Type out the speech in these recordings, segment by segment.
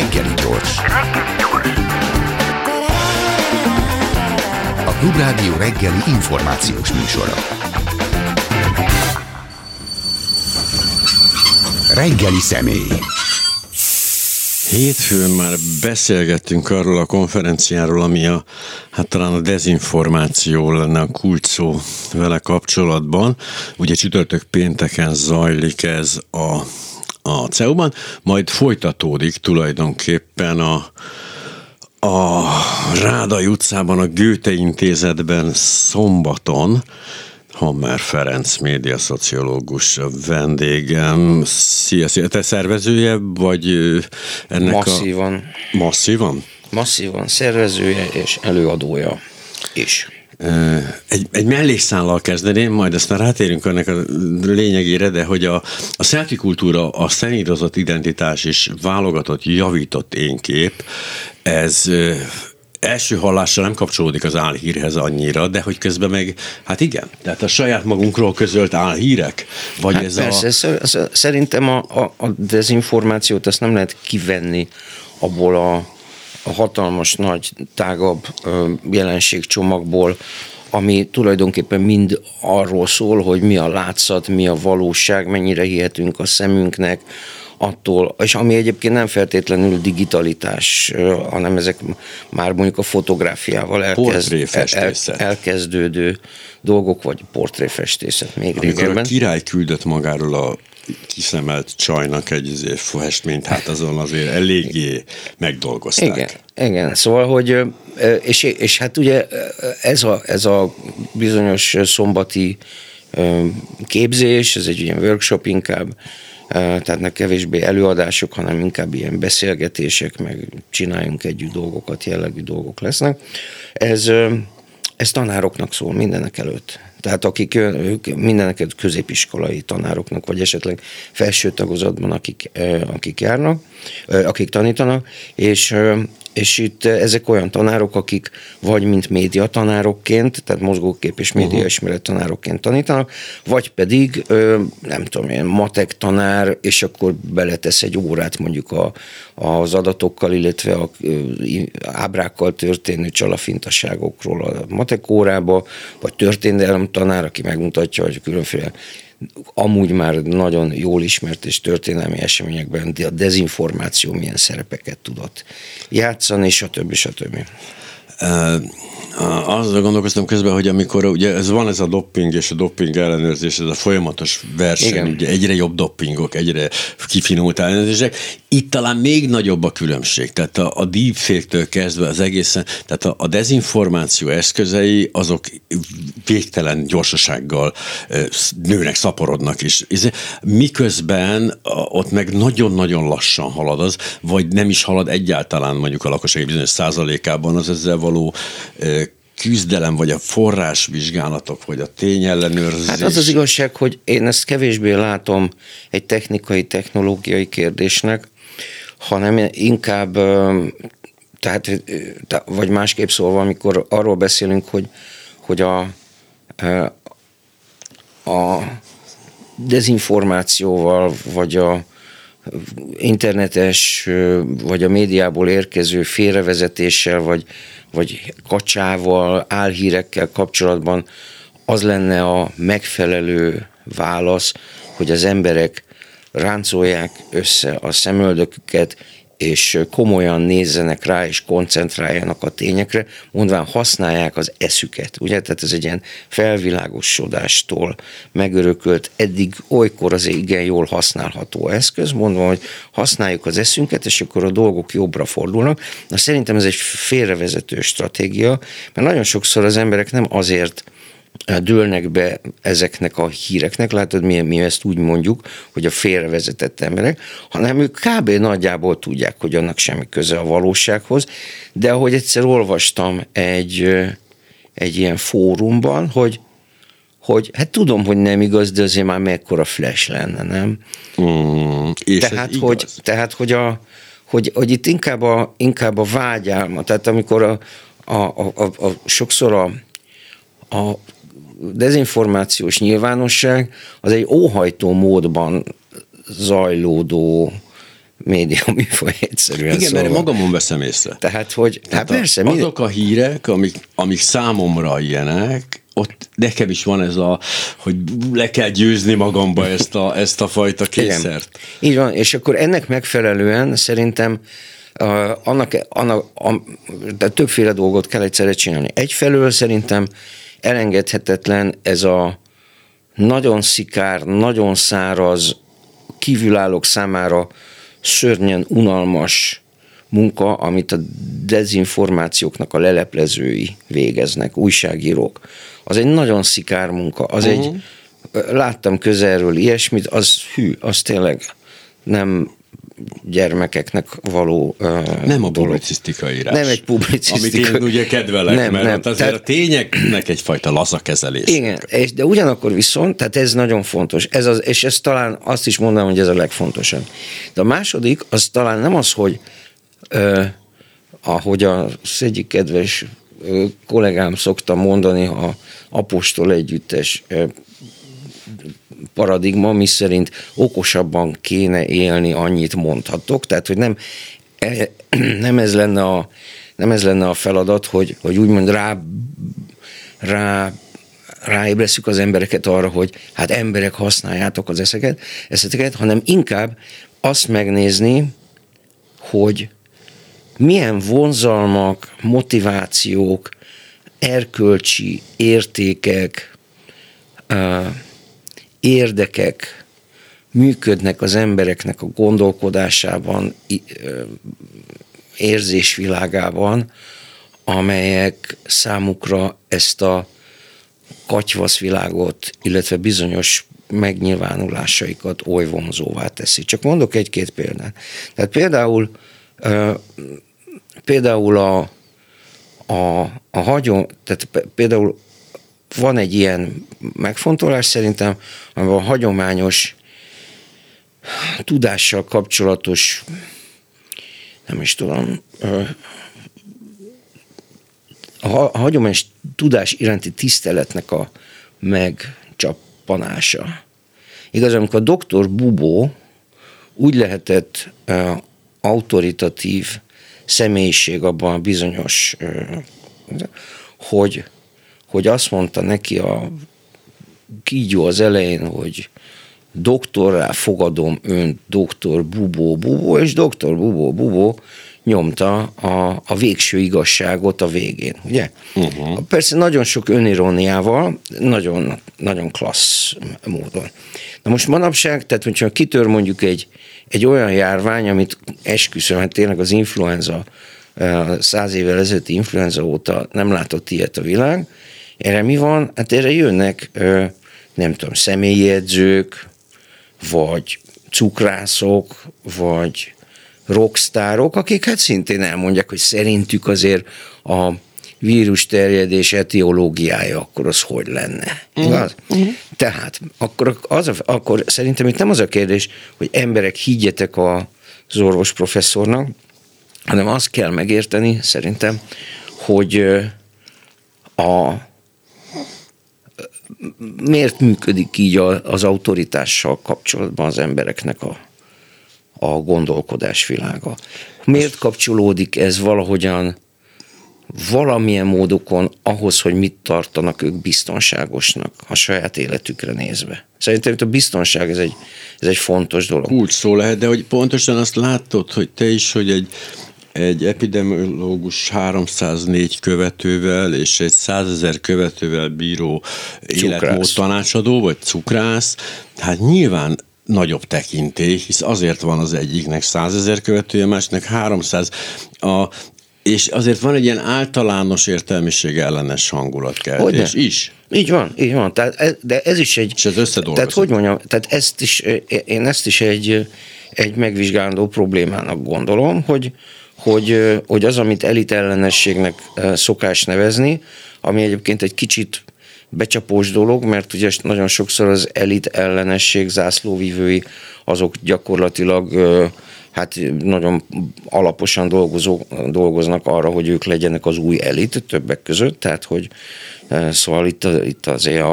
Reggeli gyors. A Klubrádió reggeli információs műsora. Reggeli személy. Hétfőn már beszélgettünk arról a konferenciáról, ami talán a dezinformáció lenne a kulcsszó vele kapcsolatban. Ugye csütörtök pénteken zajlik ez a CEU-ban, majd folytatódik tulajdonképpen a Rádai utcában, a Goethe intézetben szombaton. Hammer Ferenc médiaszociológus vendégem. Szia, te szervezője, vagy ennek masszívan. Masszívan? Masszívan szervezője és előadója is. Egy mellékszállal kezdeném, majd aztán rátérünk ennek a lényegére, de hogy a szelfi kultúra, a szenírozott identitás és válogatott, javított énkép, ez első hallásra nem kapcsolódik az álhírhez annyira, de hogy közben meg, hát igen, tehát a saját magunkról közölt álhírek, vagy hát ez persze, szerintem a dezinformációt ezt nem lehet kivenni abból a hatalmas, nagy, tágabb jelenségcsomagból, ami tulajdonképpen mind arról szól, hogy mi a látszat, mi a valóság, mennyire hihetünk a szemünknek, attól, és ami egyébként nem feltétlenül digitalitás, hanem ezek már mondjuk a fotográfiával elkezdődő dolgok, vagy portréfestészet még amikor régebben. A király küldött magáról a kiszemelt csajnak egy festményt, hát azon azért eléggé megdolgozták. Igen, szóval, hogy és hát ugye ez a bizonyos szombati képzés, ez egy ilyen workshop inkább, tehát ne kevésbé előadások, hanem inkább ilyen beszélgetések, meg csináljunk együtt dolgokat, jellegű dolgok lesznek. Ez tanároknak szól mindenek előtt. Tehát akik mindenek előtt középiskolai tanároknak, vagy esetleg felső tagozatban, akik járnak, akik tanítanak, és itt ezek olyan tanárok, akik vagy mint média tanárokként, tehát mozgókép és média ismeret tanárokként tanítanak, vagy pedig, nem tudom, ilyen matek tanár, és akkor beletesz egy órát mondjuk az adatokkal, illetve az ábrákkal történő csalafintaságokról a matek órába, vagy történelem tanár, aki megmutatja, hogy különféle amúgy már nagyon jól ismert és történelmi eseményekben a dezinformáció milyen szerepeket tudott játszani, stb. Azzal gondolkoztam közben, hogy amikor ugye ez a dopping és a dopping ellenőrzés, ez a folyamatos verseny, igen. Ugye egyre jobb doppingok, egyre kifinult ellenőrzések, itt talán még nagyobb a különbség, tehát a deepfake-től kezdve az egészen, tehát a dezinformáció eszközei, azok végtelen gyorsasággal nőnek, szaporodnak is, miközben ott meg nagyon-nagyon lassan halad az, vagy nem is halad egyáltalán mondjuk a lakosság bizonyos százalékában az ezzel való küzdelem, vagy a forrásvizsgálatok, vagy a tényellenőrzés. Hát az igazság, hogy én ezt kevésbé látom egy technikai, technológiai kérdésnek, hanem inkább, tehát, vagy másképp szólva, amikor arról beszélünk, hogy a dezinformációval, vagy a internetes, vagy a médiából érkező félrevezetéssel, vagy kacsával, álhírekkel kapcsolatban az lenne a megfelelő válasz, hogy az emberek ráncolják össze a szemöldöküket, és komolyan nézzenek rá, és koncentráljanak a tényekre, mondván használják az eszüket, ugye? Tehát ez egy ilyen felvilágosodástól megörökölt, eddig olykor azért igen jól használható eszköz, mondva, hogy használjuk az eszünket, és akkor a dolgok jobbra fordulnak. Na, szerintem ez egy félrevezető stratégia, mert nagyon sokszor az emberek nem azért dőlnek be ezeknek a híreknek, látod, mi ezt úgy mondjuk, hogy a félrevezetett emberek, hanem ők kb. Nagyjából tudják, hogy annak semmi köze a valósághoz, de ahogy egyszer olvastam egy ilyen fórumban, hogy hát tudom, hogy nem igaz, de azért már mekkora flash lenne, nem? És tehát, hogy itt inkább a vágyálma, tehát amikor sokszor a dezinformációs nyilvánosság az egy óhajtó módban zajlódó média műfaj egyszerűen. Igen, szóval. Mert magamon veszem észre. Tehát, hogy hát persze, azok a hírek, amik számomra ilyenek, ott nekem is van ez a, hogy le kell győzni magamba ezt a fajta kényszert. Igen. Így van, és akkor ennek megfelelően szerintem de többféle dolgot kell egyszerre csinálni. Egyfelől szerintem elengedhetetlen ez a nagyon szikár, nagyon száraz, kívülállók számára szörnyen unalmas munka, amit a dezinformációknak a leleplezői végeznek, újságírók. Az egy nagyon szikár munka. Láttam közelről ilyesmit, az tényleg nem gyermekeknek való nem a publicisztika írás. Nem egy publicisztika. Amit én ugye kedvelek, mert azért a tényeknek egyfajta laza kezelés. Igen, de ugyanakkor viszont, tehát ez nagyon fontos. És ez talán azt is mondanám, hogy ez a legfontosabb. De a második, az talán nem az, hogy ahogy az egyik kedves kollégám szokta mondani, a apostol együttes paradigma, mi szerint okosabban kéne élni, annyit mondhatok. Tehát, hogy nem ez lenne a feladat, hogy úgymond ráébresszük az embereket arra, hogy hát emberek, használjátok az eszeteket, hanem inkább azt megnézni, hogy milyen vonzalmak, motivációk, erkölcsi értékek, érdekek működnek az embereknek a gondolkodásában, érzésvilágában, amelyek számukra ezt a katyvaszvilágot, illetve bizonyos megnyilvánulásaikat oly vonzóvá teszi. Csak mondok egy-két példát. Tehát például a hagyomány, tehát például van egy ilyen megfontolás szerintem, amiben a hagyományos tudással kapcsolatos, nem is tudom, a hagyományos tudás iránti tiszteletnek a megcsappanása. Igaz, amikor a Dr. Bubó úgy lehetett autoritatív személyiség abban a bizonyos, hogy azt mondta neki a kígyó az elején, hogy doktorrá fogadom önt, doktor Bubó, és doktor Bubó nyomta a végső igazságot a végén, ugye? Uh-huh. Persze nagyon sok öniróniával, nagyon, nagyon klassz módon. Na most manapság, tehát hogyha kitör mondjuk egy olyan járvány, amit esküszöm, hát tényleg az influenza, 100 évvel ezelőtti influenza óta nem látott ilyet a világ. Erre mi van? Hát erre jönnek, nem tudom, személyi edzők, vagy cukrászok, vagy rockstárok, akik hát szintén elmondják, hogy szerintük azért a vírus terjedés etiológiája, akkor az hogy lenne? Igaz? Mm-hmm. Tehát akkor szerintem itt nem az a kérdés, hogy emberek, higgyetek az orvos professzornak, hanem azt kell megérteni szerintem, hogy miért működik így az autoritással kapcsolatban az embereknek a gondolkodás világa. Miért kapcsolódik ez valahogyan, valamilyen módokon ahhoz, hogy mit tartanak ők biztonságosnak a saját életükre nézve. Szerintem a biztonság ez egy fontos dolog. Úgy szó lehet, de hogy pontosan azt látod, hogy te is, hogy egy epidemiológus 304 követővel és egy 100 000 követővel bíró életmód tanácsadó, vagy cukrász, hát nyilván nagyobb tekintély, hisz azért van az egyiknek 100 000 követője, másnak 300. És azért van egy ilyen általános értelmiség ellenes hangulatkeltés is. Így van. De ez is egy... És ez összedolgozik. Tehát hogy mondjam, tehát én ezt is egy megvizsgálandó problémának gondolom, hogy az, amit elitellenességnek szokás nevezni, ami egyébként egy kicsit becsapós dolog, mert ugye nagyon sokszor az elitellenesség zászlóvivői azok gyakorlatilag hát nagyon alaposan dolgoznak arra, hogy ők legyenek az új elit többek között, tehát hogy szóval itt azért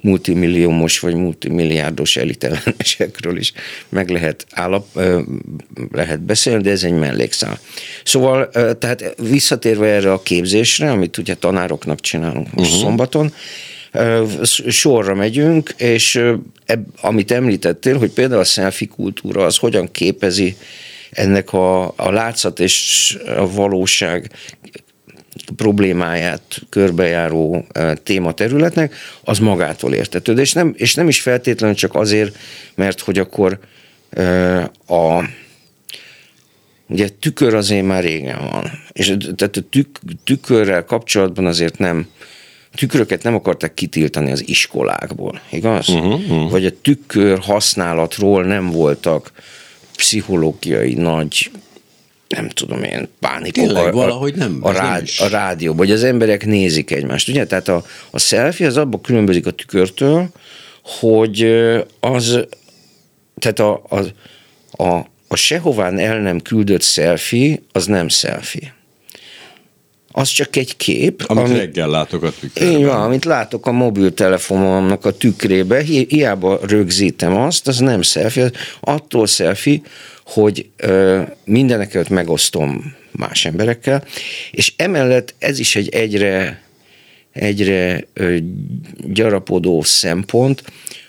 multimilliómos vagy multimilliárdos elitellenesekről is meg lehet beszélni, de ez egy mellékszál. Szóval, tehát visszatérve erre a képzésre, amit ugye tanároknak csinálunk most szombaton, sorra megyünk, és amit említettél, hogy például a selfie kultúra az hogyan képezi ennek a látszat és a valóság problémáját körbejáró tématerületnek, az magától értetődő. És nem is feltétlenül csak azért, mert hogy akkor ugye tükör azért már régen van. És tehát a tükörrel kapcsolatban azért nem tükröket nem akarták kitiltani az iskolákból, igaz? Vagy a tükör használatról nem voltak pszichológiai nagy, nem tudom én, pánikok. Tényleg valahogy nem. A rádió, vagy az emberek nézik egymást. Ugye? Tehát a selfie az abban különbözik a tükörtől, hogy az, tehát a sehován el nem küldött selfie, az nem selfie. Az csak egy kép. Amit reggel látok a tükrében. Így van, amit látok a mobiltelefonomnak a tükrébe, hiába rögzítem azt, az nem selfie, attól selfie, hogy mindenekelőtt megosztom más emberekkel, és emellett ez is egy egyre gyarapodó szempont,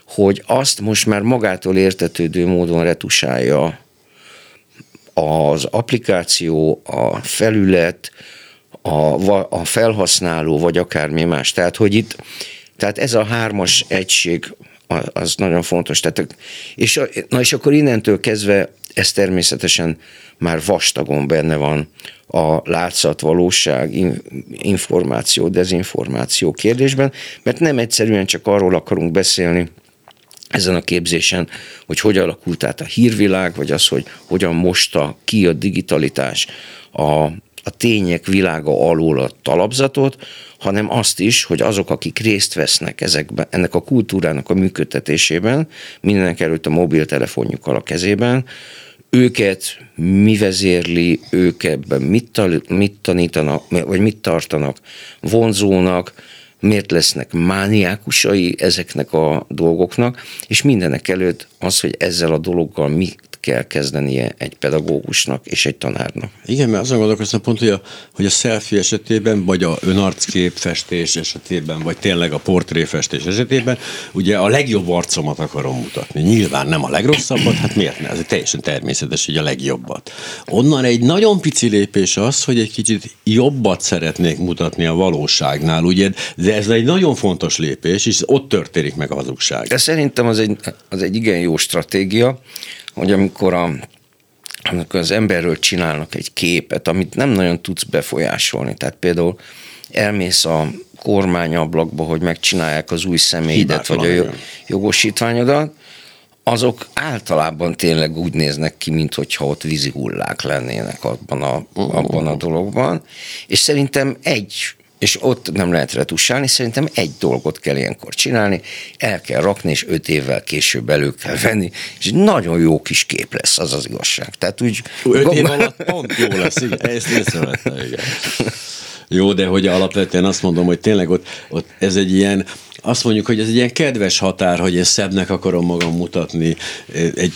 hogy azt most már magától értetődő módon retusálja az applikáció, a felület, a felhasználó, vagy akármi más. Tehát, hogy itt, tehát ez a hármas egység, az nagyon fontos. Tehát, és akkor innentől kezdve ez természetesen már vastagon benne van a látszat, valóság, információ, dezinformáció kérdésben, mert nem egyszerűen csak arról akarunk beszélni ezen a képzésen, hogy hogyan alakult át a hírvilág, vagy az, hogy hogyan mosta ki a digitalitás a tények világa alól a talapzatot, hanem azt is, hogy azok, akik részt vesznek ezekben, ennek a kultúrának a működtetésében, mindenek előtt a mobiltelefonjukkal a kezében, őket mi vezérli, ők ebben mit tanítanak, vagy mit tartanak vonzónak, miért lesznek mániákusai ezeknek a dolgoknak, és mindenek előtt az, hogy ezzel a dologgal mi kell kezdenie egy pedagógusnak és egy tanárnak. Igen, mert azon gondolkoztam pont, hogy a selfie esetében, vagy a önarcképfestés esetében, vagy tényleg a portréfestés esetében, ugye a legjobb arcomat akarom mutatni. Nyilván nem a legrosszabbat, hát miért ne? Ez teljesen természetes, hogy a legjobbat. Onnan egy nagyon pici lépés az, hogy egy kicsit jobbat szeretnék mutatni a valóságnál, ugye? De ez egy nagyon fontos lépés, és ott történik meg a hazugság. De szerintem az egy igen jó stratégia, hogy amikor az emberről csinálnak egy képet, amit nem nagyon tudsz befolyásolni. Tehát például elmész a kormányablakba, hogy megcsinálják az új személyedet, vagy a jogosítványodat, azok általában tényleg úgy néznek ki, mintha ott vízi hullák lennének abban a dologban. És szerintem és ott nem lehet retussálni, szerintem egy dolgot kell ilyenkor csinálni, el kell rakni, és 5 évvel később elő kell venni, és egy nagyon jó kis kép lesz, az az igazság. Tehát úgy... 5 év alatt pont jó lesz, igen. Ezt észrevettem, igen. Jó, de hogy alapvetően azt mondom, hogy tényleg ott ez egy ilyen, azt mondjuk, hogy ez egy ilyen kedves határ, hogy én szebbnek akarom magam mutatni,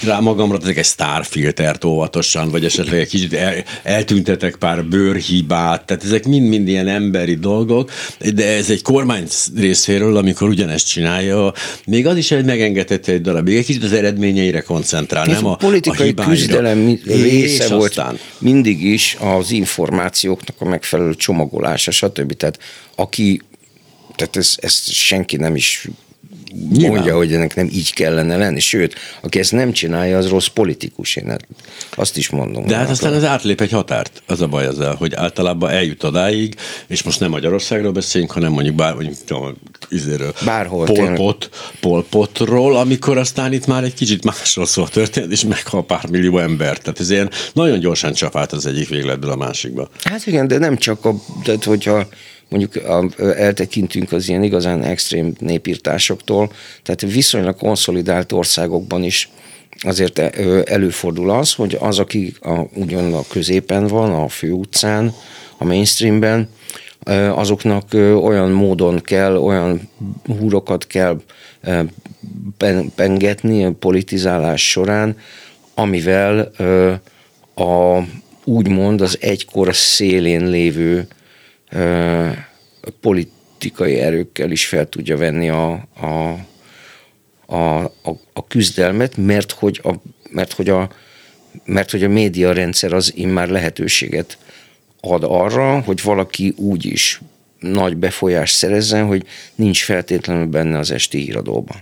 rá magamra teszek egy sztárfiltert óvatosan, vagy esetleg egy kicsit eltüntetek pár bőrhibát, tehát ezek mind-mind ilyen emberi dolgok, de ez egy kormány részéről, amikor ugyanezt csinálja, még az is megengedhető egy darabig, egy kicsit az eredményeire koncentrál, nem a politikai küzdelem része volt mindig is az információknak a megfelelő csomagolása, stb. Tehát ezt senki nem is mondja, nyilván, hogy ennek nem így kellene lenni. Sőt, aki ezt nem csinálja, az rossz politikus. Én azt is mondom. De hát aztán ez átlép egy határt. Az a baj ezzel, hogy általában eljut odáig, és most nem Magyarországról beszélünk, hanem mondjuk Pol Potról, amikor aztán itt már egy kicsit másról szól a történet, és meghal pár millió ember. Tehát ez ilyen nagyon gyorsan csap át az egyik végletből a másikba. Hát igen, de nem csak tehát hogyha mondjuk eltekintünk az ilyen igazán extrém népírtásoktól, tehát viszonylag konszolidált országokban is azért előfordul az, hogy az, aki ugyan a középen van, a főutcán, a mainstreamben, azoknak olyan módon kell, olyan húrokat kell pengetni a politizálás során, amivel a úgymond az egykor szélén lévő politikai erőkkel is fel tudja venni a küzdelmet, mert hogy a médiarendszer az immár lehetőséget ad arra, hogy valaki úgy is nagy befolyást szerezzen, hogy nincs feltétlenül benne az esti híradóban.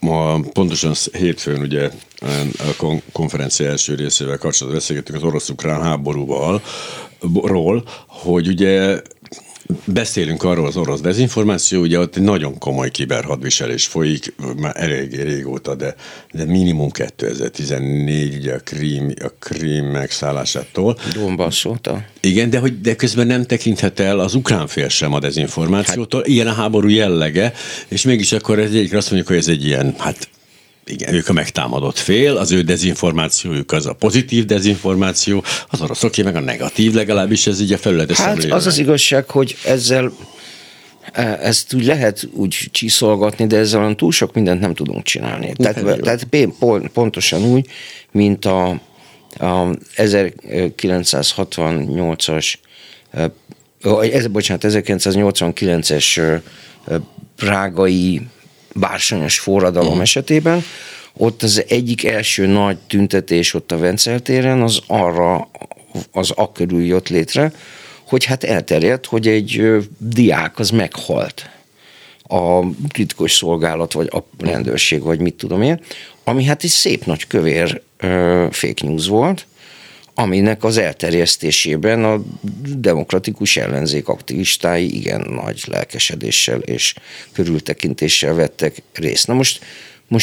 Ma pontosan hétfőn ugye a konferencia első részével kapcsolatban beszélgettünk az orosz-ukrán háborúval, hogy ugye beszélünk arról az orosz dezinformáció, ugye ott egy nagyon komoly kiberhadviselés folyik, már elég régóta, de minimum 2014, ugye a Krím megszállásától. Donbass óta. Igen, de közben nem tekinthet el az ukrán fél sem a dezinformációtól, hát, ilyen a háború jellege, és mégis akkor egyikre azt mondjuk, hogy ez egy ilyen, hát igen, ők a megtámadott fél, az ő dezinformációjuk az a pozitív dezinformáció, az oroszoké meg a negatív, legalábbis ez így a felületes szemlélő. Hát az igazság, hogy ezzel ezt úgy lehet úgy csiszolgatni, de ezzel túl sok mindent nem tudunk csinálni. Tehát pontosan úgy, mint a 1989-es prágai bársonyos forradalom esetében, ott az egyik első nagy tüntetés ott a Vencel téren, az akörül jött létre, hogy hát elterjedt, hogy egy diák az meghalt. A titkos szolgálat, vagy a rendőrség, vagy mit tudom én, ami hát egy szép nagy kövér fake news volt, aminek az elterjesztésében a demokratikus ellenzék aktivistái igen nagy lelkesedéssel és körültekintéssel vettek részt. Na most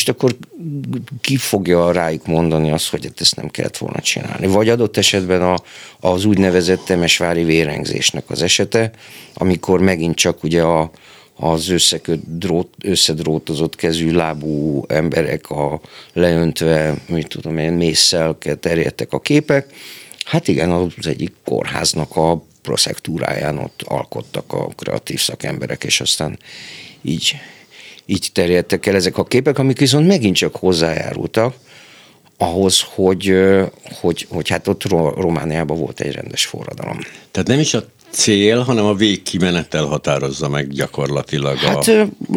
akkor ki fogja rájuk mondani azt, hogy ezt nem kellett volna csinálni? Vagy adott esetben az úgynevezett temesvári vérengzésnek az esete, amikor megint csak ugye az összedrótozott kezű lábú emberek leöntve, mit tudom én, mésszel terjedtek a képek. Hát igen, az egyik kórháznak a proszekturáján ott alkottak a kreatív szakemberek, és aztán így terjedtek el ezek a képek, amik viszont megint csak hozzájárultak ahhoz, hogy hát ott Romániában volt egy rendes forradalom. Tehát nem is a cél, hanem a végkimenetel határozza meg gyakorlatilag. Hát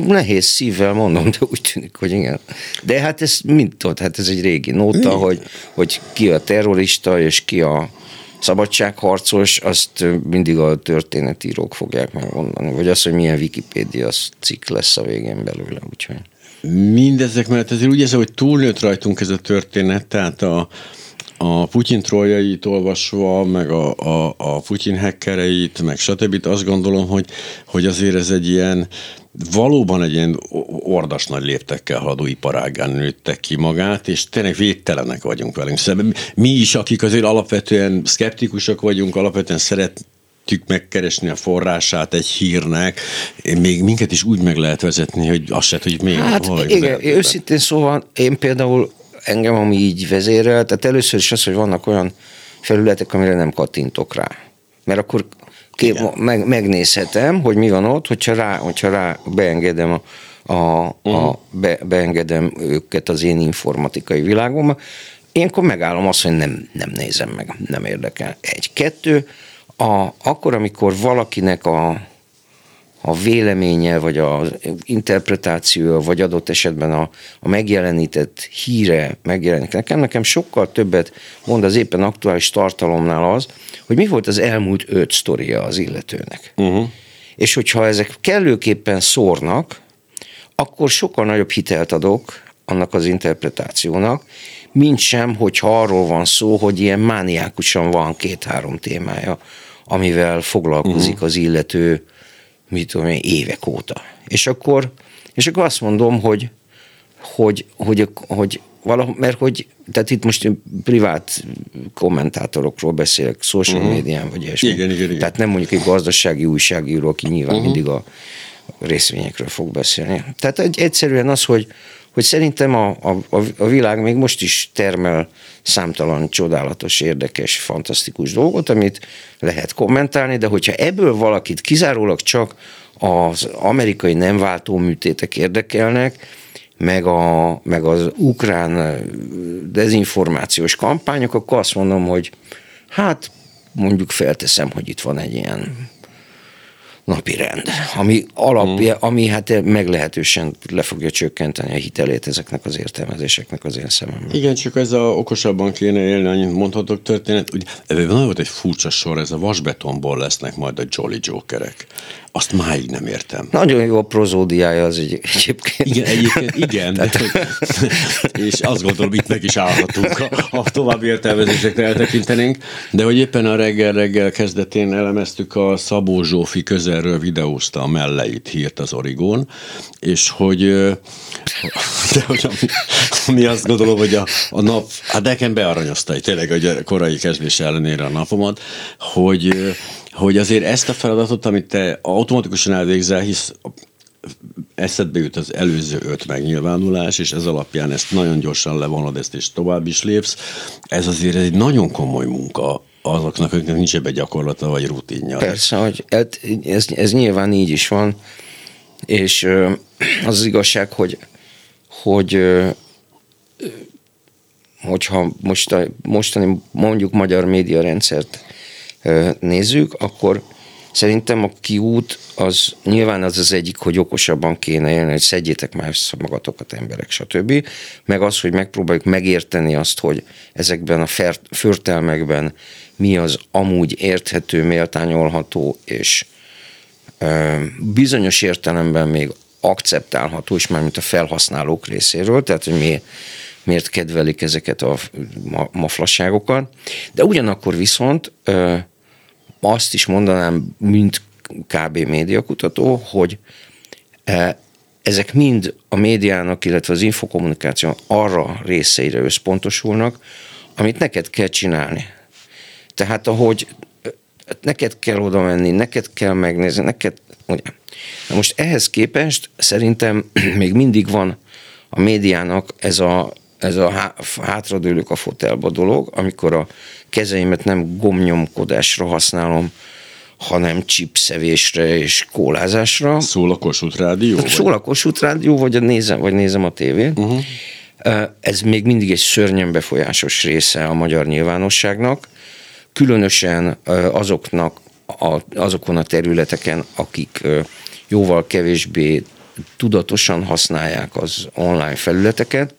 nehéz szívvel mondom, de úgy tűnik, hogy igen. De hát ez mind tudod, hát ez egy régi nóta, hogy ki a terrorista és ki a szabadságharcos, azt mindig a történetírók fogják megmondani. Vagy az, hogy milyen Wikipédia cikk lesz a végén belőle, úgyhogy. Mindezek mellett azért úgy érzem, hogy túlnőtt rajtunk ez a történet, tehát a Putyin trolljait olvasva, meg a Putyin hackereit, meg stb. Azt gondolom, hogy azért ez egy ilyen, valóban egy ilyen ordas nagy léptekkel haladó iparágán nőtte ki magát, és tényleg védtelenek vagyunk velünk szemben. Mi is, akik azért alapvetően szkeptikusak vagyunk, alapvetően szeretjük megkeresni a forrását egy hírnek, még minket is úgy meg lehet vezetni, hogy azt se tudjuk még. Hát igen, őszintén szóval én például engem, ami így vezérel, tehát először is az, hogy vannak olyan felületek, amire nem kattintok rá. Mert akkor megnézhetem, hogy mi van ott, hogyha rá beengedem beengedem őket az én informatikai világomba. Ilyenkor megállom azt, hogy nem nézem meg, nem érdekel. Egy-kettő, akkor, amikor valakinek a véleménye, vagy az interpretáció, vagy adott esetben a megjelenített híre megjelenik. Nekem sokkal többet mond az éppen aktuális tartalomnál az, hogy mi volt az elmúlt 5 sztoria az illetőnek. És hogyha ezek kellőképpen szórnak, akkor sokkal nagyobb hitelt adok annak az interpretációnak, mintsem, hogyha arról van szó, hogy ilyen mániákusan van 2-3 témája, amivel foglalkozik az illető mit tudom én, évek óta. És akkor azt mondom, hogy valahogy, mert hogy, tehát itt most privát kommentátorokról beszélek, social médián, vagy ilyesmi. Igen. Tehát nem mondjuk egy gazdasági újságíró, aki nyilván mindig a részvényekről fog beszélni. Tehát egyszerűen az, hogy hogy szerintem a világ még most is termel számtalan csodálatos, érdekes, fantasztikus dolgot, amit lehet kommentálni, de hogyha ebből valakit kizárólag csak az amerikai nem váltó műtétek érdekelnek, meg az ukrán dezinformációs kampányok, akkor azt mondom, hogy hát mondjuk felteszem, hogy itt van egy ilyen napirend, ami alapja, ami hát meglehetősen le fogja csökkenteni a hitelét ezeknek az értelmezéseknek az én szememben. Igen, csak ez a okosabban kéne élni, annyit mondhatok történet. Ugye, nagyon volt egy furcsa sor, ez a vasbetonból lesznek majd a Jolly Jokerek. Azt máig nem értem. Nagyon jó a prozódiája az egyébként. Igen. És azt gondolom, itt meg is állhatunk, ha további értelmezésekre eltekintenénk. De hogy éppen a reggel kezdetén elemeztük a Szabó Zsófi közelről videózta a melleit hírt az Origón, és hogy, de hogy ami azt gondolom, hogy a nap, hát nekem bearanyozta, tényleg a korai kezdés ellenére a napomat, hogy azért ezt a feladatot, amit te automatikusan elvégzel, hisz eszedbe jut az előző 5 megnyilvánulás, és ez alapján ezt nagyon gyorsan levonod ezt, és tovább is lépsz. Ez azért egy nagyon komoly munka azoknak, akiknek nincs ebben gyakorlata vagy rutinja. Persze, hogy ez nyilván így is van, és az igazság, hogyha mostani mondjuk magyar média rendszert nézzük, akkor szerintem a kiút az nyilván az egyik, hogy okosabban kéne élni, hogy szedjétek már össze magatokat emberek, stb. Meg az, hogy megpróbáljuk megérteni azt, hogy ezekben a förtelmekben mi az amúgy érthető, méltányolható, és bizonyos értelemben még akceptálható is, mármint a felhasználók részéről, tehát hogy miért kedvelik ezeket a maflasságokat. De ugyanakkor viszont azt is mondanám, mint kb. Médiakutató, hogy ezek mind a médiának, illetve az infokommunikáció arra részeire összpontosulnak, amit neked kell csinálni. Tehát ahogy neked kell oda menni, neked kell megnézni, most ehhez képest szerintem még mindig van a médiának ez a hátradőlök a fotelba dolog, amikor a kezeimet nem gomnyomkodásra használom, hanem csipszevésre és kólázásra. Szól a Kossuth Rádió? Szól a Kossuth Rádió, vagy nézem a tévét. Uh-huh. Ez még mindig egy szörnyen befolyásos része a magyar nyilvánosságnak, különösen azokon a területeken, akik jóval kevésbé tudatosan használják az online felületeket,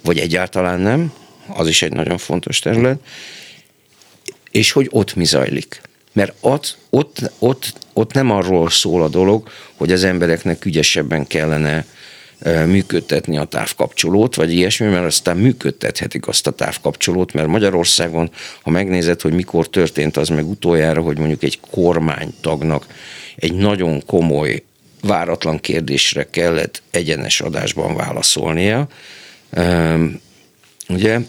vagy egyáltalán nem, az is egy nagyon fontos terület, és hogy ott mi zajlik. Mert ott nem arról szól a dolog, hogy az embereknek ügyesebben kellene működtetni a távkapcsolót, vagy ilyesmi, mert aztán működtethetik azt a távkapcsolót, mert Magyarországon, ha megnézed, hogy mikor történt az meg utoljára, hogy mondjuk egy kormánytagnak egy nagyon komoly, váratlan kérdésre kellett egyenes adásban válaszolnia, ugye?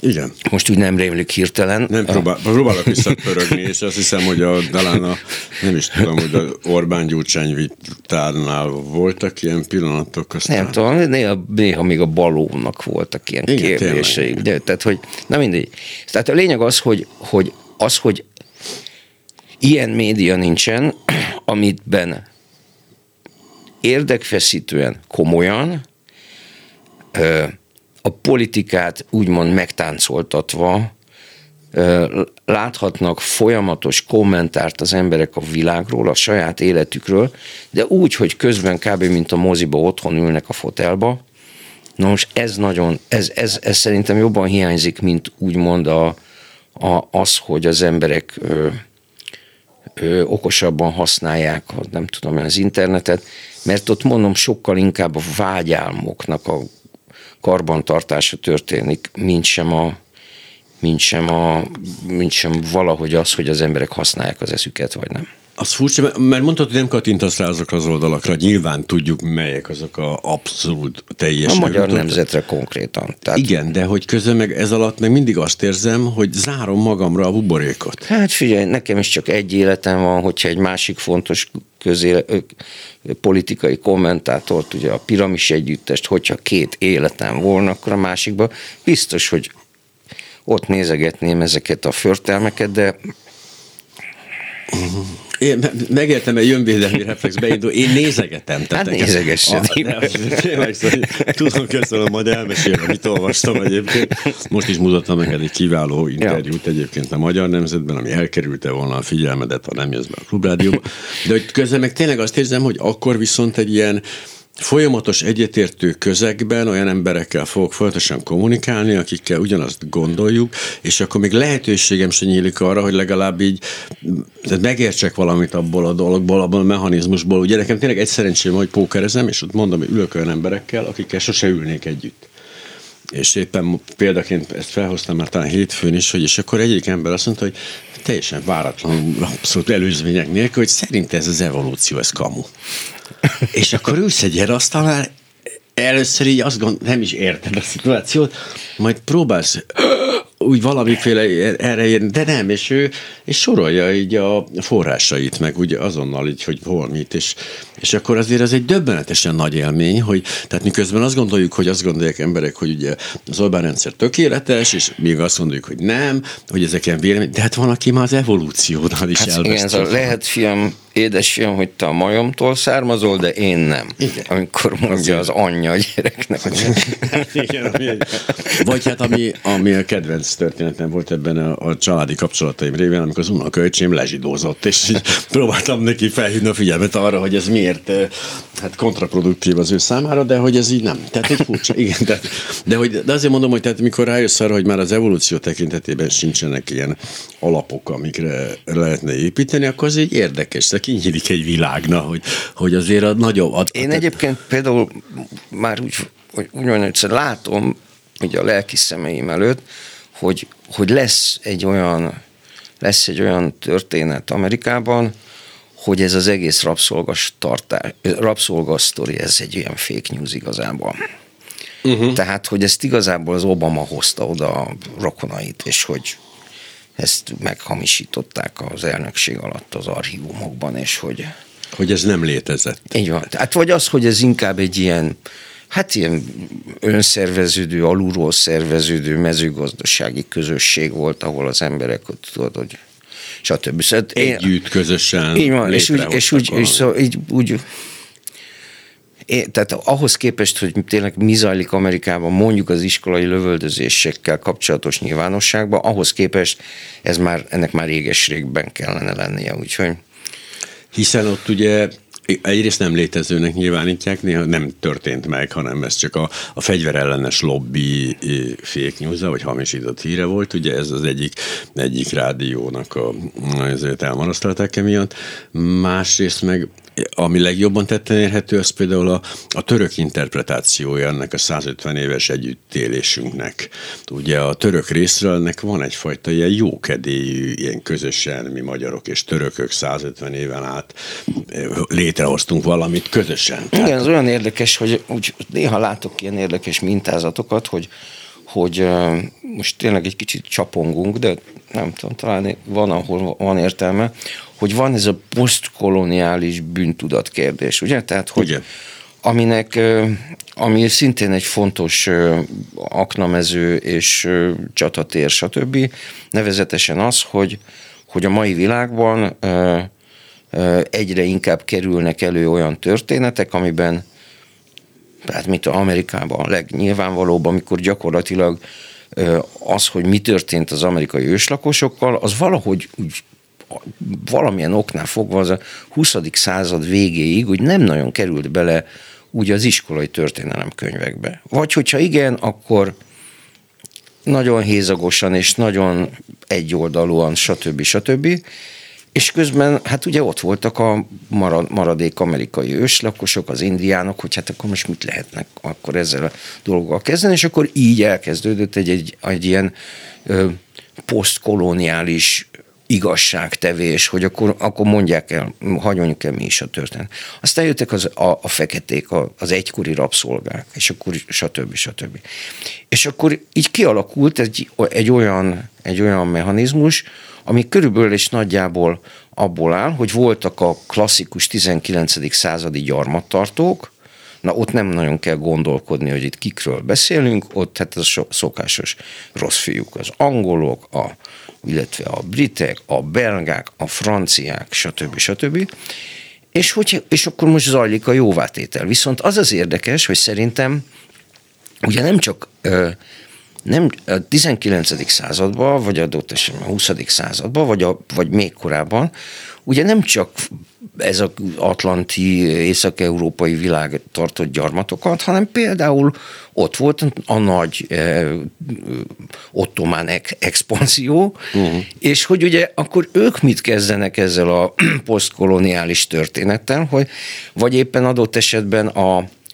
Igen. Most úgy nem rémlik hirtelen. Nem próbálok visszapörögni, és azt hiszem, hogy nem is tudom, hogy a Orbán Gyurcsány vitánál voltak ilyen pillanatok. Aztán... Nem tudom, néha még a Balónak voltak ilyen kérdései. Tehát, hogy na mindegy. Tehát a lényeg az, hogy ilyen média nincsen, amitben érdekfeszítően, komolyan, a politikát úgymond megtáncoltatva láthatnak folyamatos kommentárt az emberek a világról, a saját életükről, de úgy, hogy közben kb. Mint a moziba otthon ülnek a fotelba. Na most ez szerintem jobban hiányzik, mint úgymond az, hogy az emberek okosabban használják, nem tudom, az internetet, mert ott mondom sokkal inkább a vágyálmoknak a karbantartása történik, mint sem valahogy az, hogy az emberek használják az eszüket, vagy nem. Az furcsa, mert mondtad, hogy nem kattintasz rá azokra az oldalakra, nyilván tudjuk, melyek azok a abszolút teljesen... A magyar nemzetre konkrétan. Tehát... Igen, de hogy közben meg ez alatt meg mindig azt érzem, hogy zárom magamra a buborékot. Hát figyelj, nekem is csak egy életem van, hogyha egy másik fontos politikai kommentátort, ugye a Piramis Együttest, hogyha két életem volna, akkor a másikban biztos, hogy ott nézegetném ezeket a förtelmeket, de... Én megértem, mert jönvédelmi reflex beindul, én nézegetem. Hát nézegessedik. Tudom, köszönöm, majd elmesélem, amit olvastam egyébként. Most is mutattam neked egy kiváló interjút egyébként a Magyar Nemzetben, ami elkerülte volna a figyelmedet, ha nem jössz be a Klubrádióba. De hogy közben meg tényleg azt érzem, hogy akkor viszont egy ilyen folyamatos egyetértő közegben olyan emberekkel fogok folyamatosan kommunikálni, akikkel ugyanazt gondoljuk, és akkor még lehetőségem se nyílik arra, hogy legalább így megértsek valamit abból a dologból, abból a mechanizmusból. Ugye nekem tényleg egy szerencsém, hogy pókerezem, és ott mondom, hogy ülök olyan emberekkel, akikkel sose ülnék együtt. És éppen példaként ezt felhoztam már talán hétfőn is, hogy és akkor egyik ember azt mondta, hogy teljesen váratlanul, abszolút előzmények nélkül, hogy szerint ez az evolúció, ez kamu. És akkor ülsz egy erasztalnál, először így azt gondolom, nem is érted a szituációt, majd próbálsz úgy valamiféle erre érni, de nem, és ő és sorolja így a forrásait, meg úgy azonnal így, hogy hol mit, és akkor azért ez egy döbbenetesen nagy élmény, hogy tehát miközben azt gondoljuk, hogy azt gondolják emberek, hogy ugye az Orbán rendszer tökéletes, és még azt mondjuk, hogy nem, hogy ezek ilyen vélemény, de hát van, aki már az evolúciónál is hát elvesztett. Igen, lehet fiam, édesfiam, hogy te a majomtól származol, de én nem. Igen. Amikor mondja az anyja a gyereknek. Igen, vagy hát ami a kedvenc történetem volt ebben a családi kapcsolataim révén, amikor az unokaöcsém lezsidózott, és így próbáltam neki felhívni a figyelmet arra, hogy ez miért hát kontraproduktív az ő számára, de hogy ez így nem. Tehát egy furcsa. Igen, tehát, de azért mondom, hogy tehát mikor rájössz arra, hogy már az evolúció tekintetében sincsenek ilyen alapok, amikre lehetne építeni, akkor az így érdekes. Kinyílik egy világna, hogy azért a nagyobb... Én egyébként például már úgy mondom, hogy látom ugye a lelki szemeim előtt, hogy lesz egy olyan történet Amerikában, hogy ez az egész rabszolgasztori, ez egy olyan fake news igazából. Uh-huh. Tehát, hogy ezt igazából az Obama hozta oda a rokonait, és hogy ezt meghamisították az elnökség alatt az archívumokban, és hogy ez nem létezett. Így van. Hát vagy az, hogy ez inkább egy ilyen, hát ilyen önszerveződő, alulról szerveződő mezőgazdasági közösség volt, ahol az emberek, tudod, hogy stb. Szóval együtt, közösen. Így van, tehát ahhoz képest, hogy tényleg mi zajlik Amerikában, mondjuk az iskolai lövöldözésekkel kapcsolatos nyilvánosságban, ahhoz képest ennek már réges-régben kellene lennie, úgyhogy. Hiszen ott ugye egyrészt nem létezőnek nyilvánítják, néha nem történt meg, hanem ez csak a fegyverellenes lobby fake news-a, vagy hamisított híre volt, ugye ez az egyik rádiónak azért elmarasztalták emiatt. Másrészt meg ami legjobban tetten érhető, az például a török interpretációja ennek a 150 éves együttélésünknek. Ugye a török részről ennek van egyfajta ilyen jókedélyű, ilyen közösen mi magyarok és törökök 150 éven át létrehoztunk valamit közösen. Igen, ez olyan érdekes, hogy úgy néha látok ilyen érdekes mintázatokat, hogy most tényleg egy kicsit csapongunk, de nem tudom, talán van, ahol van értelme, hogy van ez a posztkoloniális bűntudat kérdés, ugye? Tehát, hogy ugye. Ami szintén egy fontos aknamező és csatatér, stb. Nevezetesen az, hogy a mai világban egyre inkább kerülnek elő olyan történetek, amiben tehát mint Amerikában a legnyilvánvalóbb, amikor gyakorlatilag az, hogy mi történt az amerikai őslakosokkal, az valahogy úgy, valamilyen oknál fogva az a 20. század végéig, hogy nem nagyon került bele úgy az iskolai történelemkönyvekbe. Vagy hogyha igen, akkor nagyon hézagosan és nagyon egyoldalúan, stb. És közben, hát ugye ott voltak a maradék amerikai őslakosok, az indiánok, hogy hát akkor most mit lehetnek akkor ezzel a dologgal kezdeni, és akkor így elkezdődött egy ilyen posztkoloniális igazságtevés, hogy akkor mondják el, hagyjuk el mi is a történet. Aztán jöttek a feketék, az egykori rabszolgák, és akkor stb. És akkor így kialakult egy olyan mechanizmus, ami körülbelül és nagyjából abból áll, hogy voltak a klasszikus 19. századi gyarmattartók. Na, ott nem nagyon kell gondolkodni, hogy itt kikről beszélünk, ott hát ez a szokásos rossz fiúk, az angolok, illetve a britek, a belgák, a franciák, stb. És akkor most zajlik a jóvátétel. Viszont az az érdekes, hogy szerintem ugye nem csak a 19. században, vagy adott esetben a 20. században, vagy még korábban, ugye nem csak ez az atlanti, észak-európai világ tartott gyarmatokat, hanem például ott volt a nagy ottomán expanzió, és hogy ugye akkor ők mit kezdenek ezzel a posztkoloniális történettel, hogy vagy éppen adott esetben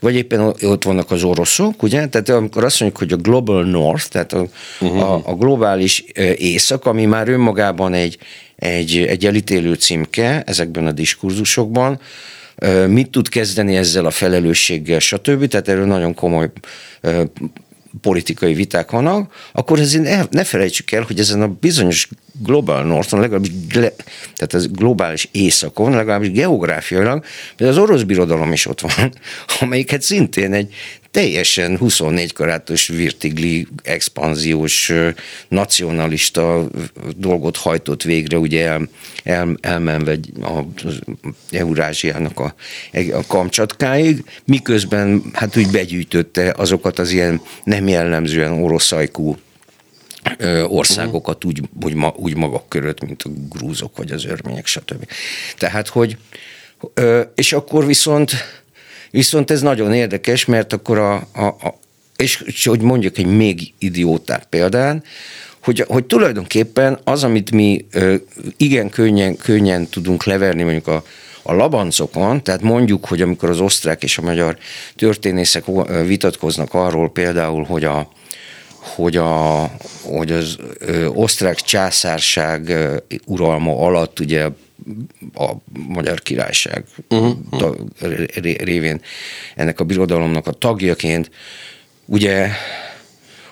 vagy éppen ott vannak az oroszok, ugye? Tehát amikor azt mondjuk, hogy a Global North, tehát a globális észak, ami már önmagában egy elítélő címke ezekben a diskurzusokban, mit tud kezdeni ezzel a felelősséggel, stb. Tehát erről nagyon komoly politikai viták vannak, akkor ezért ne felejtsük el, hogy ezen a bizonyos Global Northon, legalábbis tehát az globális északon, legalábbis geográfiailag, de az orosz birodalom is ott van, amelyiket szintén egy teljesen 24 karátos virtigli, expanziós, nacionalista dolgot hajtott végre, ugye elmenve az Eurázsiának a Kamcsatkáig, miközben hát úgy begyűjtötte azokat az ilyen nem jellemzően oroszajkú országokat úgy magak körött, mint a grúzok vagy az örmények, stb. Tehát, hogy és akkor viszont ez nagyon érdekes, mert akkor és hogy mondjuk egy még idiótább példán, hogy tulajdonképpen az, amit mi igen könnyen tudunk leverni mondjuk a labancokon, tehát mondjuk, hogy amikor az osztrák és a magyar történészek vitatkoznak arról például, hogy az osztrák császárság uralma alatt ugye a Magyar Királyság révén ennek a birodalomnak a tagjaként, ugye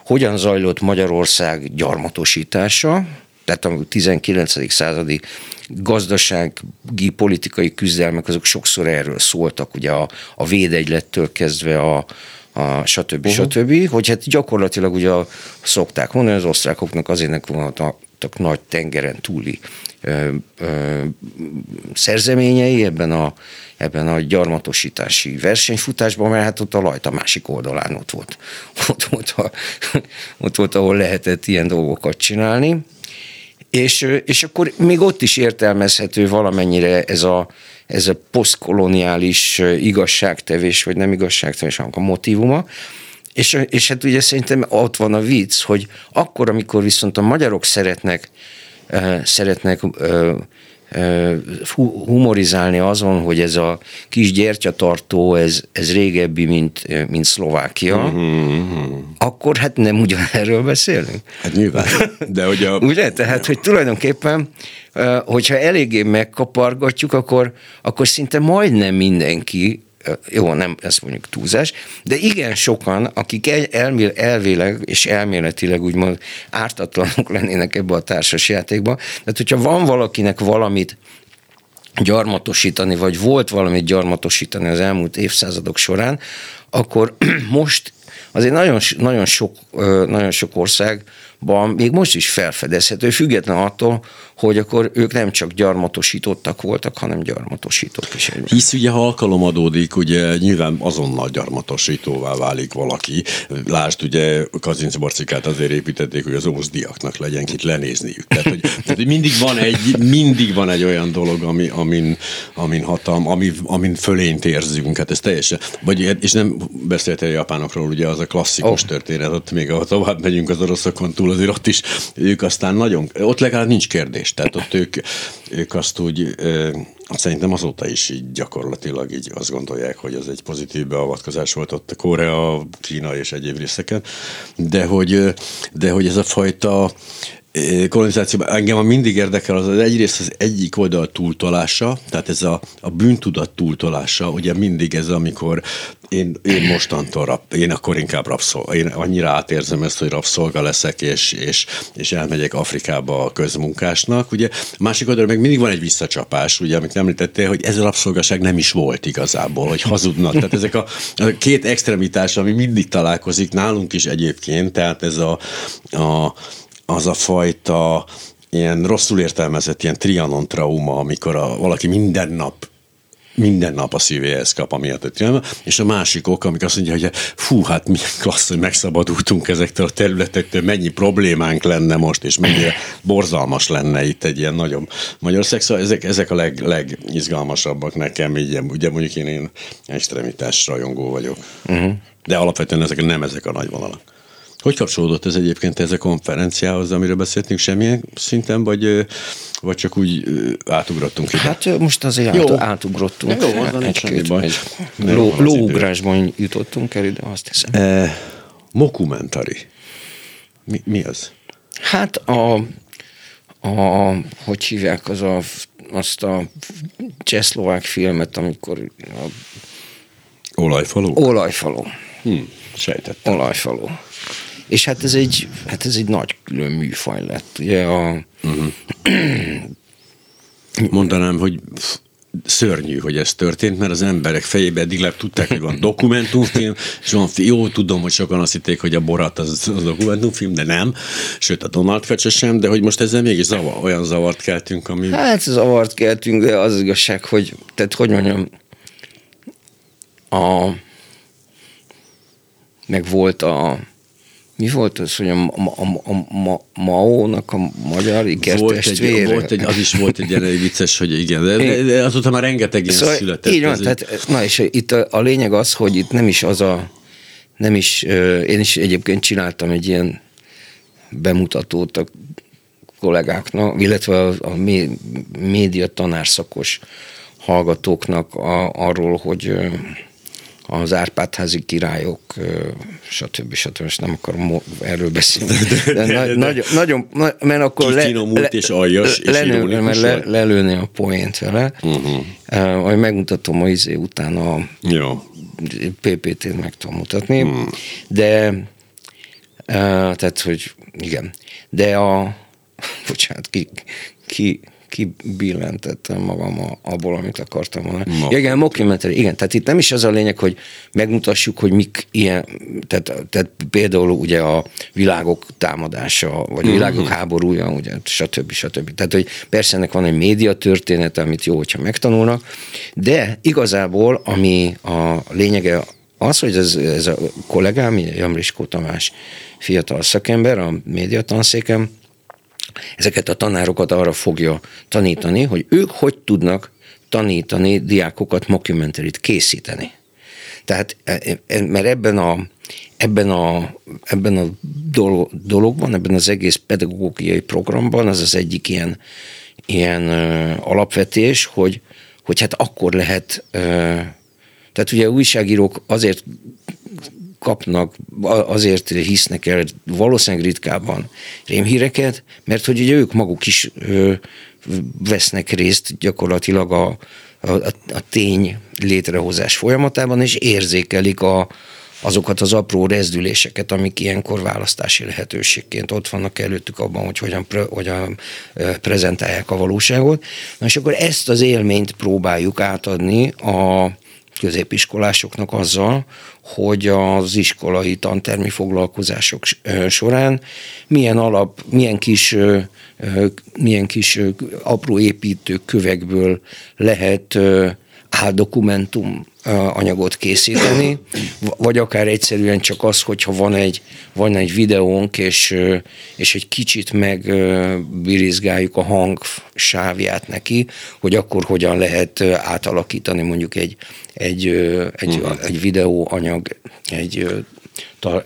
hogyan zajlott Magyarország gyarmatosítása, tehát a 19. századi gazdasági, politikai küzdelmek azok sokszor erről szóltak, ugye a védegylettől kezdve stb. Hogy hát gyakorlatilag ugye szokták mondani, az osztrákoknak azért voltak nagy tengeren túli szerzeményei ebben a gyarmatosítási versenyfutásban, mert hát ott a lajt a másik oldalán ott volt, ahol lehetett ilyen dolgokat csinálni. És akkor még ott is értelmezhető valamennyire ez a posztkoloniális igazságtevés, vagy nem igazságtevés, hanem a motívuma. És hát ugye szerintem ott van a vicc, hogy akkor, amikor viszont a magyarok szeretnek humorizálni azon, hogy ez a kis gyertyatartó, ez régebbi, mint Szlovákia, akkor hát nem ugyanerről beszélünk. Hát nyilván. De hogy ugye? Tehát, hogy tulajdonképpen, hogyha eléggé megkapargatjuk, akkor szinte majdnem mindenki, jó, nem, ez mondjuk túlzás, de igen sokan, akik elvileg és elméletileg úgymond ártatlanok lennének ebbe a társas játékba. Tehát, hogyha van valakinek valamit gyarmatosítani, vagy volt valamit gyarmatosítani az elmúlt évszázadok során, akkor most azért nagyon sok országban még most is felfedezhető, független attól, hogy akkor ők nem csak gyarmatosítottak voltak, hanem gyarmatosítók is. Hisz ugye, ha alkalom adódik, ugye nyilván azonnal gyarmatosítóvá válik valaki. Lásd, ugye Kazincbarcikát azért építették, hogy az ózdiaknak legyen kit lenézniük. Tehát, hogy mindig van egy olyan dolog, amin hatalom, amin fölényt érzünk. Hát ez teljesen. És nem beszéltél japánokról, ugye az a klasszikus történet, ott még ahol tovább megyünk az oroszokon túl, azért ott is ők aztán nagyon, ott legalább nincs kérdés. Tehát ott ők azt úgy, szerintem azóta is így gyakorlatilag így azt gondolják, hogy ez egy pozitív beavatkozás volt ott Korea, Kína és egyéb részeken, de hogy ez a fajta kolonizációban engem mindig érdekel az egyrészt az egyik oldal túltolása, tehát ez a bűntudat túltolása, ugye mindig ez, amikor én mostantól én akkor inkább rabszolga, én annyira átérzem ezt, hogy rabszolga leszek, és elmegyek Afrikába a közmunkásnak, ugye. A másik oldalon meg mindig van egy visszacsapás, ugye, amit említettél, hogy ez a rabszolgaság nem is volt igazából, hogy hazudnak. Tehát ezek a két extremitás, ami mindig találkozik nálunk is egyébként, tehát ez az a fajta ilyen rosszul értelmezett ilyen Trianon trauma, amikor valaki minden nap a szívéhez kap, amiatt a trianon, és a másik ok, amikor azt mondja, hogy fú, hát milyen klassz, hogy megszabadultunk ezektől a területektől, mennyi problémánk lenne most, és mennyire borzalmas lenne itt egy ilyen nagyon Magyarország, szóval ezek a legizgalmasabbak nekem, így, ugye mondjuk én extremitás rajongó vagyok. Uh-huh. De alapvetően ezek a nagy vonalak. Hogy kapcsolódott ez egyébként ez a konferenciához, amiről beszéltünk, semmilyen szinten, vagy csak úgy átugrottunk ide? Hát most azért átugrottunk. Jó, az egy lóugrásban jutottunk el ide, azt hiszem. Mockumentary. Mi az? Hát hogy hívják azt a csehszlovák filmet, amikor Olajfaló. Sejtettem. Olajfaló. És hát ez egy nagy külön műfaj lett. Ugye mondanám, hogy szörnyű, hogy ez történt, mert az emberek fejében eddig tudták, hogy van dokumentumfilm, és van, jó, tudom, hogy sokan azt hitték, hogy a Borat az dokumentumfilm, de nem. Sőt, a Donald Fecse sem, de hogy most ezzel mégis olyan zavart keltünk, ami... Hát zavart keltünk, de az igazság, hogy meg volt mi volt az, hogy a Maónak a magyar ikertestvére? Az is volt egy elég vicces, hogy igen, de azóta már rengeteg ilyen szóval született. Így van, tehát, na és itt a lényeg az, hogy itt nem is én is egyébként csináltam egy ilyen bemutatót a kollégáknak, illetve a média tanárszakos hallgatóknak arról, hogy az Árpád-házi királyok, stb. Most nem akarom erről beszélni. Nagyon, mert akkor lelőni a poént vele, majd megmutatom ma után a PPT-t meg tudom mutatni, de tehát, hogy igen, de bocsánat, kibillentettem magam abból, amit akartam volna. Igen, mockumentary, igen, tehát itt nem is az a lényeg, hogy megmutassuk, hogy mik ilyen, tehát például ugye a világok támadása, vagy a világok háborúja, ugye, stb. Tehát, hogy persze ennek van egy média története, amit jó, hogyha megtanulnak, de igazából, ami a lényege az, hogy ez a kollégám, Jambliskó Tamás fiatal szakember, a médiatanszékem, ezeket a tanárokat arra fogja tanítani, hogy ők hogy tudnak tanítani diákokat mockumentaryt készíteni. Tehát, mert ebben a dologban, ebben az egész pedagógiai programban az az egyik ilyen alapvetés, hogy hát akkor lehet, tehát ugye újságírók azért kapnak, azért hisznek el valószínűleg ritkábban rémhíreket, mert hogy ugye ők maguk is vesznek részt gyakorlatilag a tény létrehozás folyamatában, és érzékelik azokat az apró rezdüléseket, amik ilyenkor választási lehetőségként ott vannak előttük abban, hogy hogyan prezentálják a valóságot. Na és akkor ezt az élményt próbáljuk átadni a középiskolásoknak azzal, hogy az iskolai tantermi foglalkozások során milyen kis apró építőkövekből lehet áldokumentum anyagot készíteni, vagy akár egyszerűen csak az, hogyha van egy videónk, és egy kicsit megbirizgáljuk a hang sávját neki, hogy akkor hogyan lehet átalakítani mondjuk egy videóanyag, egy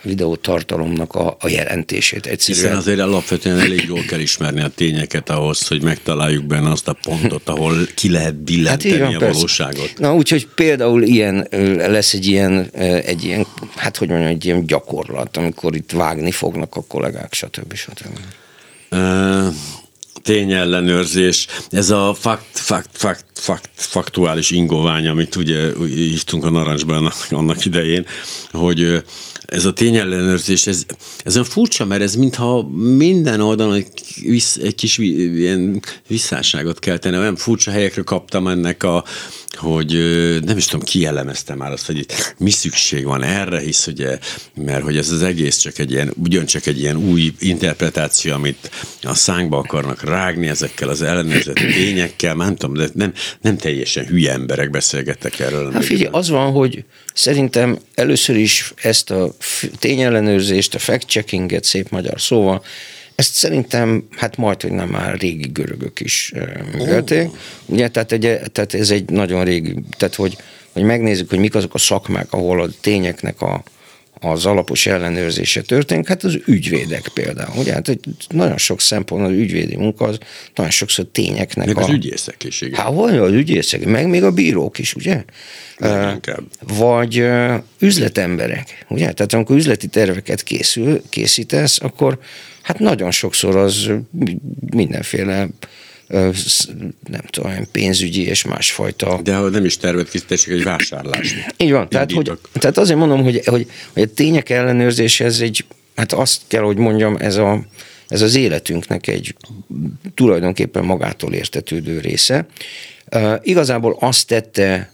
videótartalomnak a jelentését egyszerűen. Hiszen azért alapvetően elég jól kell ismerni a tényeket ahhoz, hogy megtaláljuk benne azt a pontot, ahol ki lehet billenteni valóságot. Na úgyhogy például ilyen lesz egy ilyen, hát hogy mondjam, egy ilyen gyakorlat, amikor itt vágni fognak a kollégák, stb. Tényellenőrzés, ez a faktuális ingovány, amit ugye hívtunk a Narancsban annak idején, hogy ez a tényellenőrzés, ez olyan furcsa, mert ez mintha minden oldalon egy kis ilyen visszáságot kell tenni, olyan furcsa helyekre kaptam ennek hogy nem is tudom, kielemezte már azt, hogy itt mi szükség van erre, hisz ugye, mert hogy ez az egész csak egy ilyen új interpretáció, amit a szánkba akarnak rágni ezekkel az ellenőrzett tényekkel, már nem tudom, de nem teljesen hülye emberek beszélgettek erről. Hát figyelj, az van, hogy szerintem először is ezt a tényellenőrzést, a fact-checkinget szép magyar szóval, ezt szerintem, hát majdhogy nem már régi görögök is művelték. Ugye, tehát ez egy nagyon régi, tehát hogy megnézzük, hogy mik azok a szakmák, ahol a tényeknek az alapos ellenőrzése történik, hát az ügyvédek például. Ugye, hát nagyon sok szempontból az ügyvédi munka az nagyon sokszor tényeknek még az ügyészek is, igen. Hát van az ügyészek, meg még a bírók is, ugye? Vagy üzletemberek, ugye? Tehát amikor üzleti terveket készítesz, akkor hát nagyon sokszor az mindenféle nem tudom, pénzügyi és másfajta. De ha nem is tervet készítessék, egy vásárlás. Így van, tehát azért mondom, hogy a tények ellenőrzése ez egy, hát azt kell, hogy mondjam, ez az életünknek egy tulajdonképpen magától értetődő része. Igazából azt tette,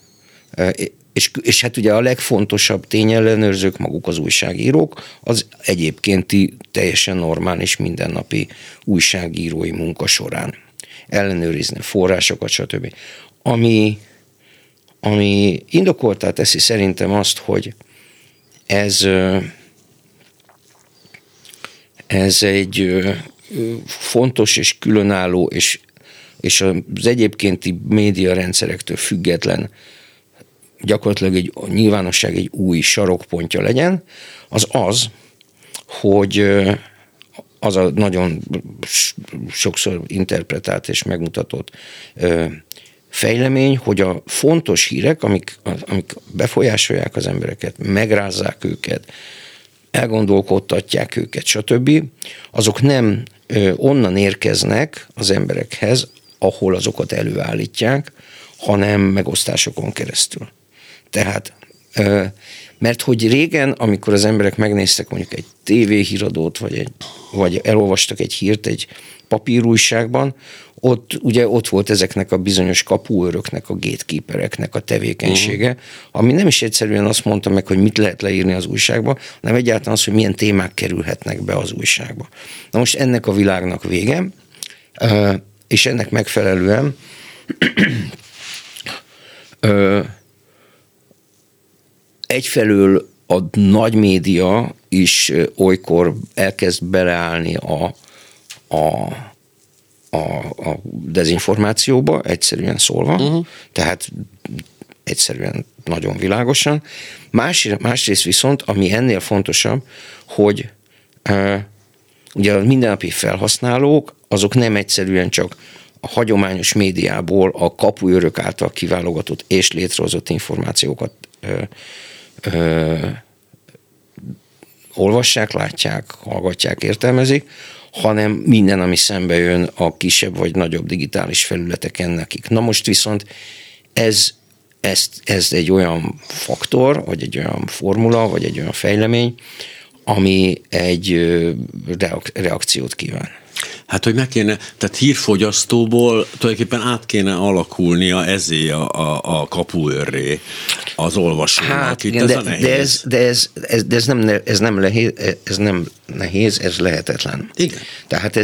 és hát ugye a legfontosabb tényellenőrzők maguk az újságírók, az egyébkénti teljesen normális mindennapi újságírói munka során ellenőrizni forrásokat, stb. Ami indokoltá teszi szerintem azt, hogy ez egy fontos és különálló és az egyébkénti médiarendszerektől független gyakorlatilag a nyilvánosság egy új sarokpontja legyen, az, hogy az a nagyon sokszor interpretált és megmutatott fejlemény, hogy a fontos hírek, amik befolyásolják az embereket, megrázzák őket, elgondolkodtatják őket, stb., azok nem onnan érkeznek az emberekhez, ahol azokat előállítják, hanem megosztásokon keresztül. Tehát, mert hogy régen, amikor az emberek megnéztek mondjuk egy tévéhíradót, vagy elolvastak egy hírt egy papírújságban, ott volt ezeknek a bizonyos kapuőröknek, a gatekeepereknek a tevékenysége, ami nem is egyszerűen azt mondta meg, hogy mit lehet leírni az újságba, hanem egyáltalán az, hogy milyen témák kerülhetnek be az újságba. Na most ennek a világnak vége, és ennek megfelelően egyfelől a nagy média is olykor elkezd beleállni a dezinformációba, egyszerűen szólva, tehát egyszerűen nagyon világosan. Másrészt viszont, ami ennél fontosabb, hogy ugye a mindennapi felhasználók, azok nem egyszerűen csak a hagyományos médiából a kapuőrök által kiválogatott és létrehozott információkat olvassák, látják, hallgatják, értelmezik, hanem minden, ami szembe jön a kisebb vagy nagyobb digitális felületeken nekik. Na most viszont ez egy olyan faktor, vagy egy olyan formula, vagy egy olyan fejlemény, ami egy reakciót kíván. Hát, hogy meg kéne, tehát hírfogyasztóból tulajdonképpen át kéne alakulnia ezé a kapuőrré az olvasónak. Hát, itt igen, ez a nehéz. De ez nem nehéz, ez lehetetlen. Igen. Tehát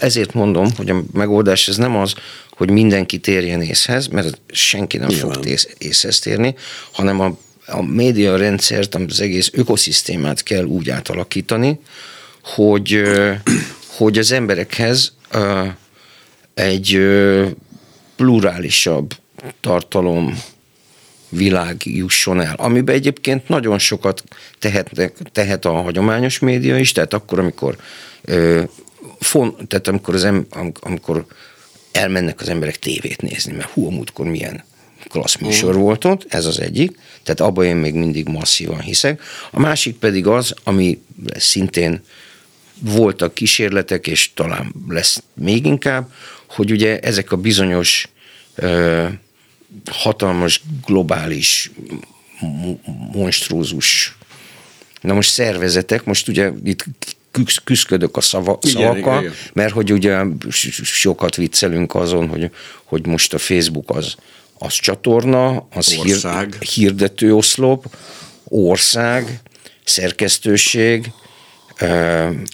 ezért mondom, hogy a megoldás ez nem az, hogy mindenki térjen észhez, mert senki nem fog észhez térni, hanem a média rendszert, az egész ökoszisztémát kell úgy átalakítani, hogy az emberekhez egy plurálisabb tartalom világ jusson el, amiben egyébként nagyon sokat tehet a hagyományos média is, tehát akkor, amikor elmennek az emberek tévét nézni, mert a múltkor milyen klassz műsor volt ott, ez az egyik, tehát abban én még mindig masszívan hiszek. A másik pedig az, ami szintén voltak kísérletek, és talán lesz még inkább, hogy ugye ezek a bizonyos hatalmas, globális, monstrózus, na most szervezetek, most ugye itt küszködök a szavakkal, igen. Mert hogy ugye sokat viccelünk azon, hogy most a Facebook az csatorna, az hirdető oszlop, ország, szerkesztőség,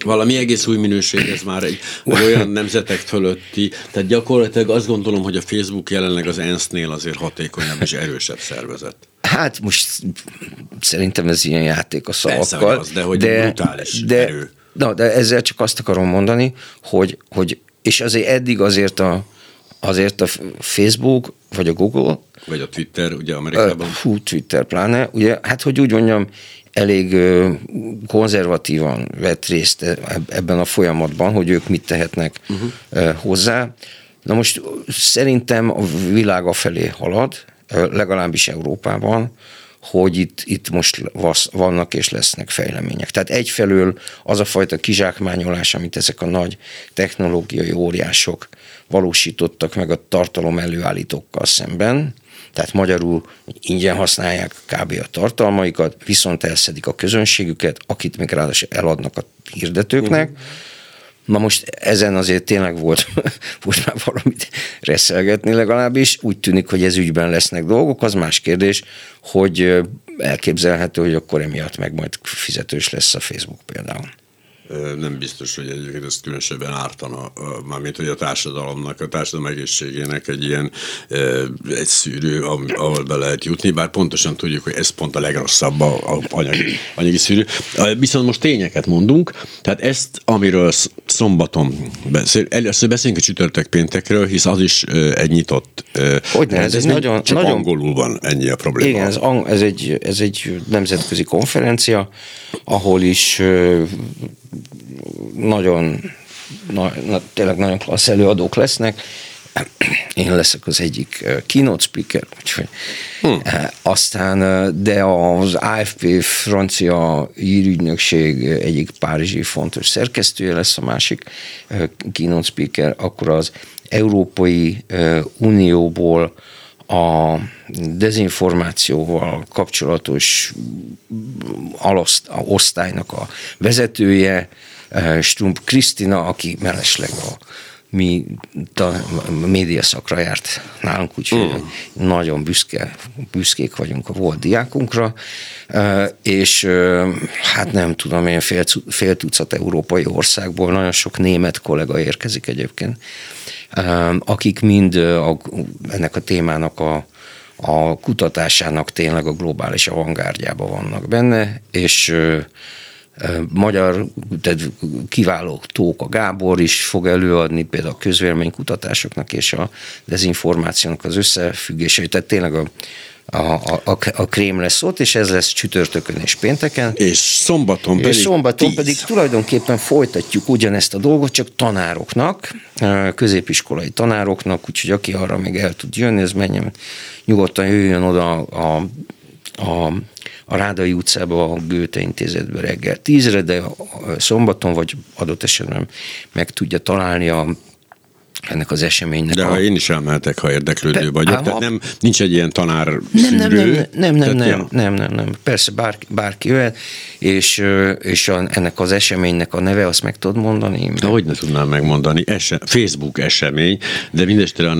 valami egész új minőség, ez már egy olyan nemzetek fölötti, tehát gyakorlatilag azt gondolom, hogy a Facebook jelenleg az ENSZ-nél azért hatékonyabb és erősebb szervezet. Hát most szerintem ez ilyen játék a szavakkal. Persze, de brutális erő. De ezzel csak azt akarom mondani, hogy és azért eddig azért a Facebook, vagy a Google, vagy a Twitter, ugye Amerikában. Twitter pláne, ugye, hát hogy úgy mondjam, elég konzervatívan vett részt ebben a folyamatban, hogy ők mit tehetnek hozzá. Na most szerintem a világ afelé halad, legalábbis Európában, hogy itt most vannak és lesznek fejlemények. Tehát egyfelől az a fajta kizsákmányolás, amit ezek a nagy technológiai óriások valósítottak meg a tartalom előállítókkal szemben, tehát magyarul ingyen használják kb. A tartalmaikat, viszont elszedik a közönségüket, akit még ráadásul eladnak a hirdetőknek. Na most ezen azért tényleg volt már valamit reszelgetni legalábbis. Úgy tűnik, hogy ez ügyben lesznek dolgok. Az más kérdés, hogy elképzelhető, hogy akkor emiatt meg majd fizetős lesz a Facebook például. Nem biztos, hogy egyébként ez különösebben ártana, mármint hogy a társadalomnak, a társadalom egészségének egy szűrő, ahol be lehet jutni, bár pontosan tudjuk, hogy ez pont a legrosszabb a anyagi szűrő. Viszont most tényeket mondunk, tehát ezt, amiről szombaton először beszélünk a csütörtök péntekről, hisz az is egy nyitott. Hogyne, ez nagyon, csak nagyon angolul van ennyi a probléma. Igen, ez egy nemzetközi konferencia, ahol is tényleg nagyon klassz előadók lesznek. Én leszek az egyik keynote speaker, úgyhogy aztán, de az AFP francia hírügynökség egyik párizsi fontos szerkesztője lesz a másik keynote speaker, akkor az Európai Unióból a dezinformációval kapcsolatos osztálynak a vezetője, Stump Kristina, aki mellesleg a mi média szakra járt nálunk, úgyhogy nagyon büszkék vagyunk a volt diákunkra, és hát nem tudom, én fél tucat európai országból, nagyon sok német kollega érkezik egyébként, akik mind ennek a témának a kutatásának tényleg a globális avantgárdjában vannak benne, és magyar, tehát kiváló Tóka Gábor is fog előadni például a közvéleménykutatásoknak és a dezinformációnak az összefüggéseit, tehát tényleg a krém lesz ott, és ez lesz csütörtökön és pénteken. És szombaton pedig tulajdonképpen folytatjuk ugyanezt a dolgot, csak tanároknak, középiskolai tanároknak, úgyhogy aki arra még el tud jönni, ez menjen, nyugodtan jöjjön oda a Rádai utcába, a Goethe intézetbe reggel 10-re, de szombaton, vagy adott esetben meg tudja találni ennek az eseménynek. De ha én is elmehetek, ha érdeklődő vagyok. Tehát nincs egy ilyen tanár szűrő. Nem. Persze bárki jöhet, és ennek az eseménynek a neve, azt meg tudod mondani? De hogy ne tudnám megmondani? Facebook esemény, de mindestelen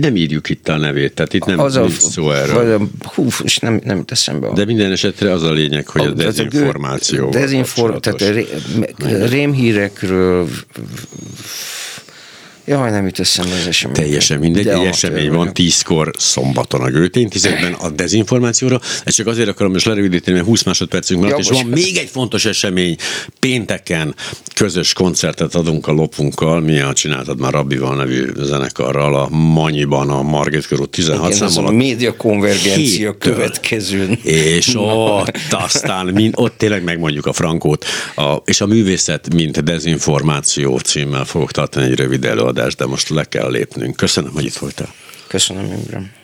nem írjuk itt a nevét, tehát itt nem szó erről. És nem teszem be. De minden esetre az a lényeg, hogy a dezinformáció. Tehát rémhírekről, nem jut eszembe az esemény. Teljesen mindegy, egy esemény van 10-kor szombaton a Goethe intézetben a dezinformációra. Ezt csak azért akarom most lerövidíteni, mert 20 másodpercünk maradt, és van még egy fontos esemény. Pénteken közös koncertet adunk a Lopunkkal, mi a Csináltad már Rabbival nevű zenekarral a Manyiban, a Margit Körút 16 számmal. A média konvergencia következőn. És ott ott tényleg megmondjuk a frankót, és a művészet, mint dezinformáció címmel fogok tartani egy rövid előadást, de most le kell lépnünk. Köszönöm, hogy itt voltál. Köszönöm, Imre.